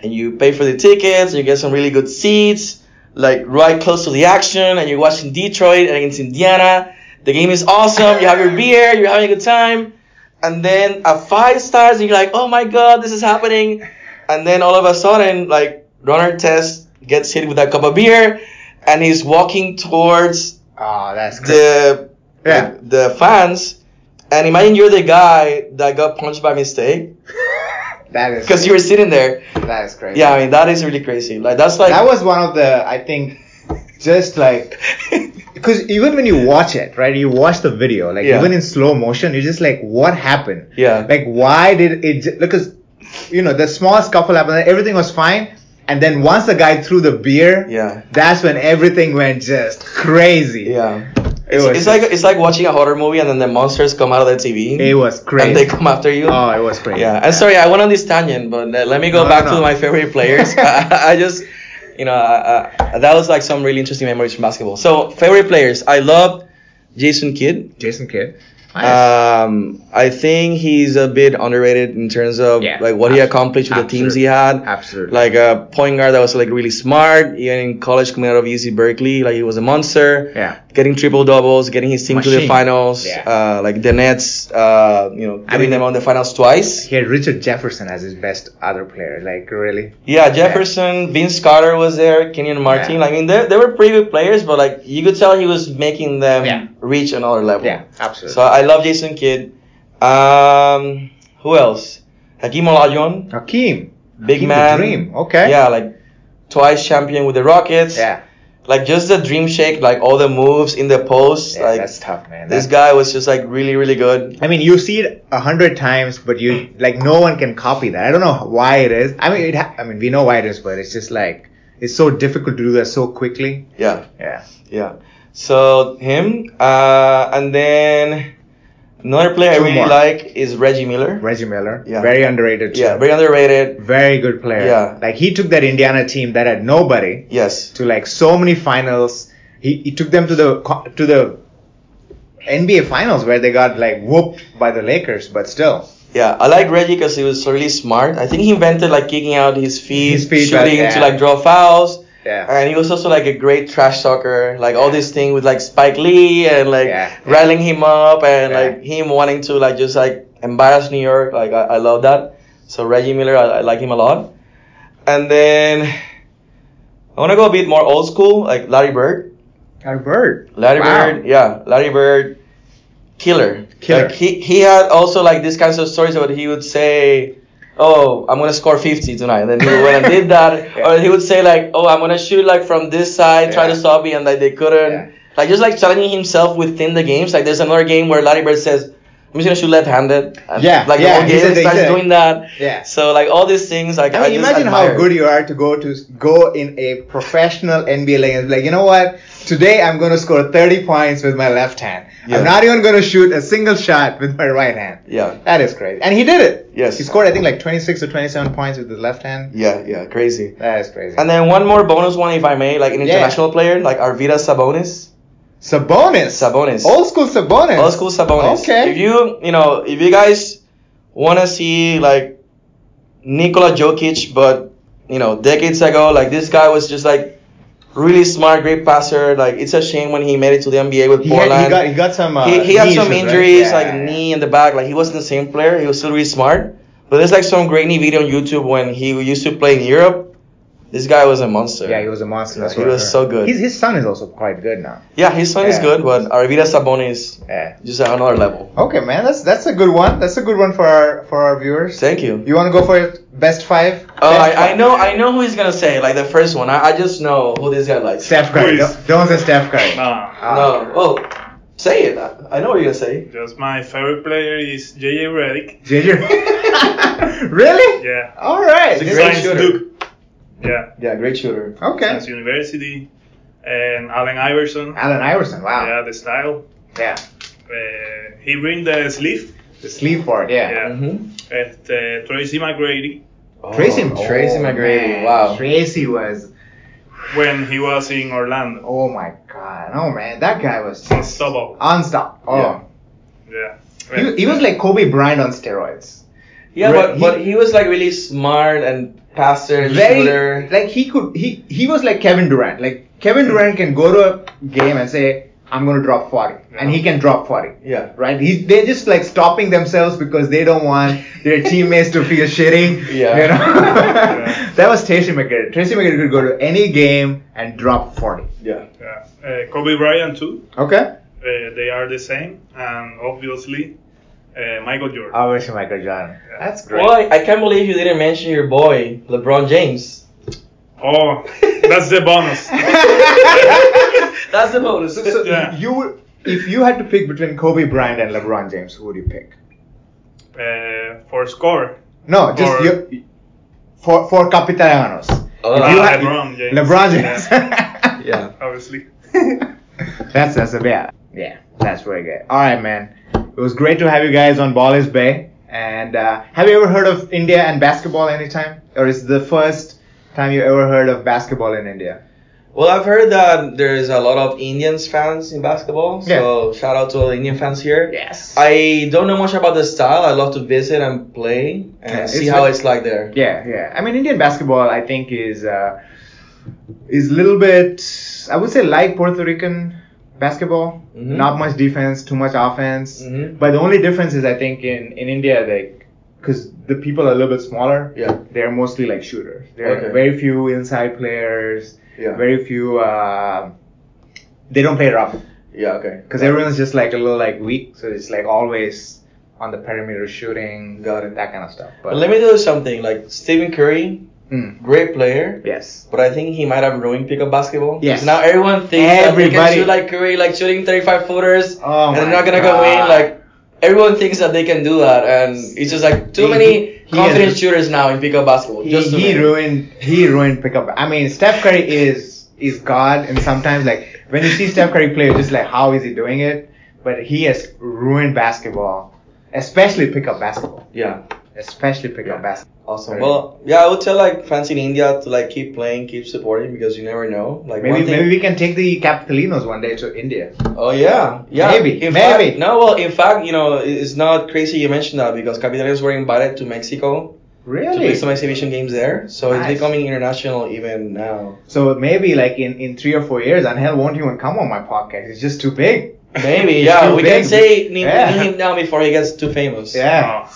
and you pay for the tickets, and you get some really good seats, like right close to the action, and you're watching Detroit and against Indiana. The game is awesome. You have your beer, you're having a good time. And then at 5 stars, and you're like, oh my God, this is happening. And then all of a sudden, like, Ron Artest gets hit with a cup of beer, and he's walking towards the fans. And imagine you're the guy that got punched by mistake. That is because you were sitting there. That is crazy. Yeah, I mean, that is really crazy. Like, that's like, that was one of the, I think, just like, because even when you watch it, right, you watch the video, like, even in slow motion, you're just like, what happened? Yeah. Like, why did it, because, you know, the small scuffle happened, everything was fine. And then once the guy threw the beer, that's when everything went just crazy. Yeah. It's like watching a horror movie and then the monsters come out of the TV. It was crazy. And they come after you. Oh, it was crazy. Yeah. And sorry, I went on this tangent, but let me go back to my favorite players. I just, you know, that was like some really interesting memories from basketball. So, favorite players. I love Jason Kidd. Jason Kidd. Nice. I think he's a bit underrated in terms of like what he accomplished with the teams he had. Absolutely. Like a point guard that was like really smart. Even in college, coming out of UC Berkeley, like he was a monster. Yeah. Getting triple doubles, getting his team to the finals. Yeah. Like the Nets, you know, getting them on the finals twice. He had Richard Jefferson as his best other player. Like really. Yeah, Jefferson, Vince Carter was there, Kenyon Martin. Yeah. Like, I mean, they were pretty good players, but like you could tell he was making them reach another level. Yeah, absolutely. So I love Jason Kidd. Who else? Hakeem Olajuwon. Big man. Dream. Okay. Yeah, like twice champion with the Rockets. Yeah. Like just the dream shake, like all the moves in the post. Yeah, like that's tough, man. This guy was just like really, really good. I mean, you see it 100 times, but you like no one can copy that. I don't know why it is. I mean, we know why it is, but it's just like it's so difficult to do that so quickly. Yeah. Yeah. Yeah. So him, and then. Another player I really like is Reggie Miller. Reggie Miller. Yeah. Very underrated too. Yeah, very underrated. Very good player. Yeah. Like he took that Indiana team that had nobody. Yes. To like so many finals. He took them to the NBA finals where they got like whooped by the Lakers, but still. Yeah, I like Reggie because he was really smart. I think he invented like kicking out his feet shooting to like draw fouls. Yeah. And he was also like a great trash talker, like all this thing with like Spike Lee and like riling him up and like him wanting to like just like embarrass New York. Like I love that. So Reggie Miller, I like him a lot. And then I want to go a bit more old school, like Larry Bird. Larry Bird, killer. Like he had also like these kinds of stories where he would say, oh, I'm going to score 50 tonight. And then he went and did that. Yeah. Or he would say, like, oh, I'm going to shoot, like, from this side, try to stop me, and, like, they couldn't. Yeah. Like, just, like, challenging himself within the games. Like, there's another game where Larry Bird says, I'm just going to shoot left-handed. And, like, the whole game starts doing that. Yeah. So, like, all these things, like, I mean, imagine how good you are to go in a professional NBA league and be like, you know what? Today I'm going to score 30 points with my left hand. Yeah. I'm not even going to shoot a single shot with my right hand. Yeah. That is crazy. And he did it. Yes. He scored, I think, like 26 or 27 points with his left hand. Yeah. Crazy. That is crazy. And then one more bonus one, if I may, like an international player, like Arvidas Sabonis. Sabonis. Old school Sabonis. Okay. If you guys want to see, like, Nikola Jokic, but, decades ago, like, this guy was just, like, really smart, great passer. Like, it's a shame when he made it to the NBA with Portland. He got some he had some injuries, right? Knee and the back. Like, he wasn't the same player. He was still really smart. But there's, like, some grainy video on YouTube when he used to play in Europe. This guy was a monster. Yeah, he was a monster. That's so good. His son is also quite good now. Yeah, his son is good, but Arvidas Sabonis just at another level. Okay, man. That's a good one. That's a good one for our viewers. Thank you. You want to go for it? Best five? Oh, I know who he's going to say. Like, the first one. I just know who this guy likes. Steph Curry. Don't say Steph Curry. No. Oh, say it. I know what you're going to say. Just my favorite player is J.J. Redick. J.J. Really? Yeah. All right. He's a great shooter. Yeah, great shooter. Okay. Since university. And Allen Iverson, wow. Yeah, the style. Yeah. He bring the sleeve. The sleeve part, yeah. Mm-hmm. Tracy McGrady. Tracy McGrady, man. Wow. Tracy was... When he was in Orlando. Oh, my God. Oh, man, that guy was... Unstoppable. Oh. Yeah. He was like Kobe Bryant on steroids. Yeah, but he was like really smart and... passer, shooter. Like he was like Kevin Durant. Like Kevin Durant can go to a game and say, I'm going to drop 40. Yeah. And he can drop 40. Yeah. Right? They're just like stopping themselves because they don't want their teammates to feel shitty. Yeah. You know? Yeah. That was Tracy McGrady. Tracy McGrady could go to any game and drop 40. Yeah. Yeah. Kobe Bryant too. Okay. They are the same. And obviously, Michael Jordan. I wish Michael Jordan. Yeah. That's great. Well, I can't believe you didn't mention your boy, LeBron James. Oh, that's the bonus. That's the bonus. So yeah. If you had to pick between Kobe Bryant and LeBron James, who would you pick? For score? No, just you. For Capitanes. LeBron James. LeBron James. Yeah, yeah. Obviously. That's a bad. Yeah, that's very good. All right, man. It was great to have you guys on Ball is Bay. And have you ever heard of India and basketball anytime, or is the first time you ever heard of basketball in India? Well, I've heard that there's a lot of Indians fans in basketball, so yeah. Shout out to all the Indian fans here. Yes. I don't know much about the style. I love to visit and play and see how it's like there. Yeah, yeah. I mean, Indian basketball, I think, is a little bit, I would say, like Puerto Rican basketball. Mm-hmm. Not much defense, too much offense. Mm-hmm. But the only difference is, I think, in India, because the people are a little bit smaller. Yeah. They're mostly like shooters. There are very few inside players. Yeah. Very few. They don't play rough. Yeah. Okay. Because everyone's just like a little like weak, so it's like always on the perimeter shooting, that kind of stuff. But let me tell you something. Like Stephen Curry, great player. Yes. But I think he might have ruined pickup basketball. Yes. Now everyone thinks that they can shoot like Curry, like shooting 35-footers, and they're not gonna go in. Like everyone thinks that they can do that, and it's just like too many. Confident shooters now in pickup basketball. He ruined pickup. I mean, Steph Curry is God, and sometimes like when you see Steph Curry play, you're just like, how is he doing it? But he has ruined basketball, especially pickup basketball. Yeah, especially pickup basketball. Awesome. Curry. Well, yeah, I would tell like fans in India to like keep playing, keep supporting because you never know. Like maybe we can take the Capitalinos one day to India. Oh yeah. Maybe. In fact, you know, it's not crazy you mentioned that because Capitalinos were invited to Mexico. Really? To play some exhibition games there. So nice. It's becoming international even now. So maybe like in 3 or 4 years, Anhel won't even come on my podcast. It's just too big. Maybe. Yeah. We can say him down before he gets too famous. Yeah.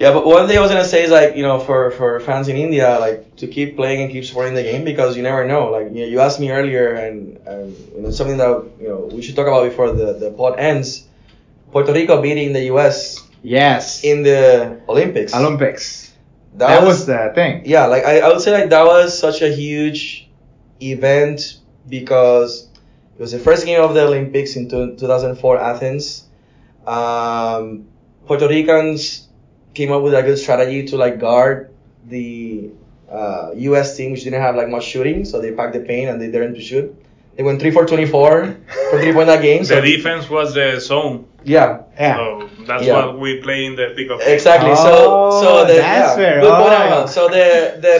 Yeah, but one thing I was gonna say is like, you know, for fans in India, like to keep playing and keep supporting the game because you never know. Like you asked me earlier, and it's something that you know we should talk about before the pod ends. Puerto Rico beating the U.S. Yes. In the Olympics. That was the thing. Yeah, like I would say like that was such a huge event because it was the first game of the Olympics in 2004 Athens. Puerto Ricans came up with a good strategy to like guard the U.S. team, which didn't have like much shooting, so they packed the paint and they dared to shoot. They went 3 for 24 for 3-point that game. So the defense was the zone. Yeah. So that's what we play in the pickup. Exactly. So the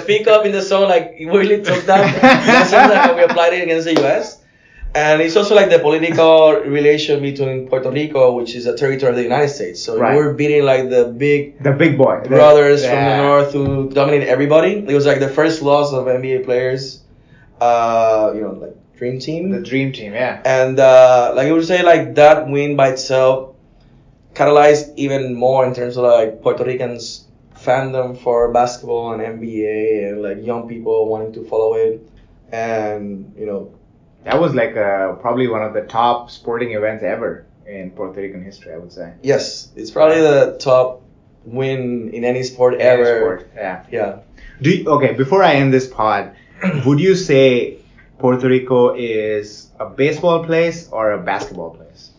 pickup in the zone like really took that lessons that we applied it against the U.S. And it's also like the political relation between Puerto Rico, which is a territory of the United States. So we're beating like the big boy brothers from the north who dominate everybody. It was like the first loss of NBA players, you know, like dream team. The dream team, yeah. And like I would say, like that win by itself catalyzed even more in terms of like Puerto Ricans' fandom for basketball and NBA, and like young people wanting to follow it, and you know. That was like probably one of the top sporting events ever in Puerto Rican history, I would say. Yes, it's probably the top win in any sport ever. Any sport, yeah. Before I end this pod, would you say Puerto Rico is a baseball place or a basketball place?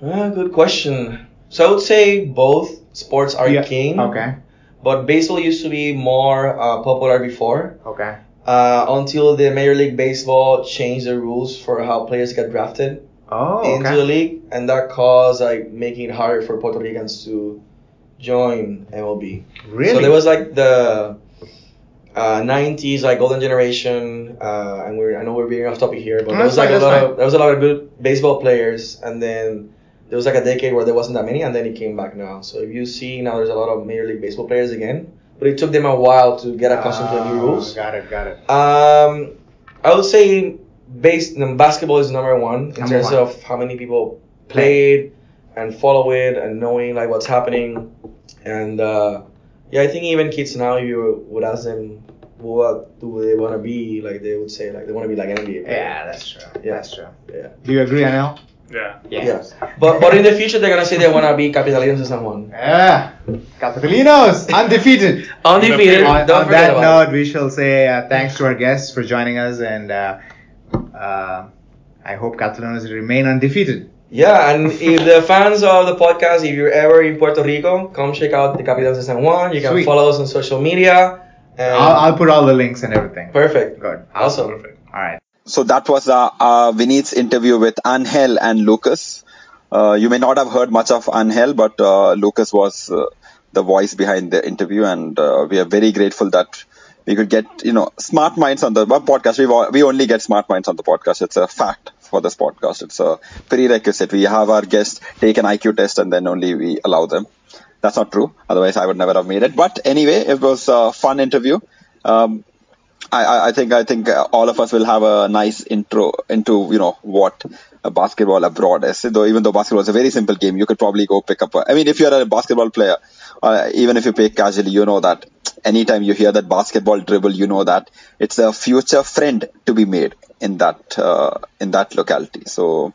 Good question. So I would say both sports are king. Okay. But baseball used to be more popular before. Okay. Until the Major League Baseball changed the rules for how players get drafted into the league, and that caused like making it harder for Puerto Ricans to join MLB. Really? So there was like the 90s, like golden generation, and I know we're being off topic here, but there was a lot of good baseball players, and then there was like a decade where there wasn't that many, and then it came back now. So if you see now, there's a lot of Major League Baseball players again. But it took them a while to get accustomed to the new rules. Got it. I would say basketball is number one in terms of how many people played and follow it and knowing like what's happening. And yeah, I think even kids now, you would ask them what do they want to be, like they would say like they want to be like NBA player. Yeah, that's true. Yeah, that's true. Yeah. Do you agree, Anhel? Yeah. Yes. Yeah. But in the future they're gonna say they wanna be Capitalinos or someone. Yeah. Capitalinos, undefeated. Undefeated. On that note, we shall say thanks to our guests for joining us, and I hope Capitalinos remain undefeated. Yeah, and if the fans of the podcast, if you're ever in Puerto Rico, come check out the Capitanes de San Juan. You can follow us on social media. And I'll put all the links and everything. Perfect. Good. Awesome. Perfect. All right. So that was Vineet's interview with Anhel and Lucas. You may not have heard much of Anhel, but Lucas was the voice behind the interview, and we are very grateful that we could get, smart minds on the podcast. We only get smart minds on the podcast. It's a fact for this podcast. It's a prerequisite. We have our guests take an IQ test and then only we allow them. That's not true. Otherwise, I would never have made it. But anyway, it was a fun interview. I think all of us will have a nice intro into what a basketball abroad is. Even though basketball is a very simple game, you could probably go pick up. If you're a basketball player, even if you play casually, you know that anytime you hear that basketball dribble, you know that it's a future friend to be made in that locality. So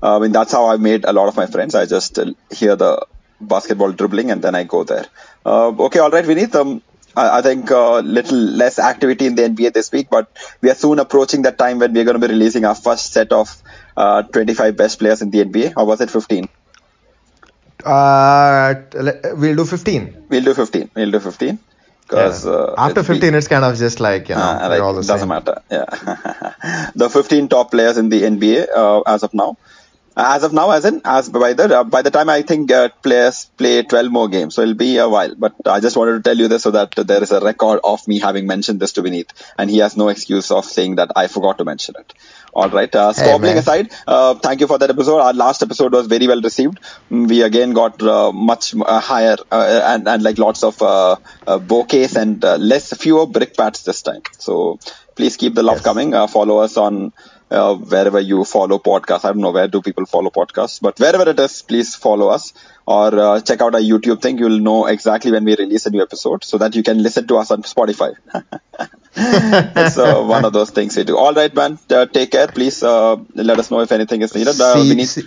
that's how I made a lot of my friends. I just hear the basketball dribbling and then I go there. Okay, all right, Vineet. I think a little less activity in the NBA this week, but we are soon approaching that time when we are going to be releasing our first set of 25 best players in the NBA. Or was it 15? We'll do 15. We'll do 15. Because after 15, it's kind of just like all the doesn't same. Matter. Yeah, the 15 top players in the NBA as of now. By the time I think players play 12 more games, so it'll be a while. But I just wanted to tell you this so that there is a record of me having mentioned this to Vineet, and he has no excuse of saying that I forgot to mention it. All right, squabbling aside, thank you for that episode. Our last episode was very well received. We again got much higher and like lots of bouquets and fewer brick bats this time. So please keep the love coming. Follow us on. Wherever you follow podcasts. I don't know where do people follow podcasts, but wherever it is, please follow us, or check out our YouTube thing. You'll know exactly when we release a new episode so that you can listen to us on Spotify. It's one of those things we do. All right, man. Take care. Please let us know if anything is needed. See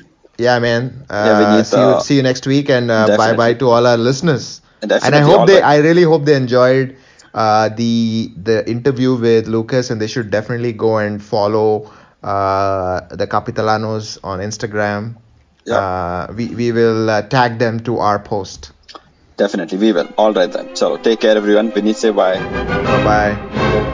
you next week, and bye-bye to all our listeners. And I really hope they enjoyed the interview with Lucas, and they should definitely go and follow the Capitalanos on Instagram. We will tag them to our post. Definitely we will. All right then, so take care everyone. Vineet, say bye. Bye.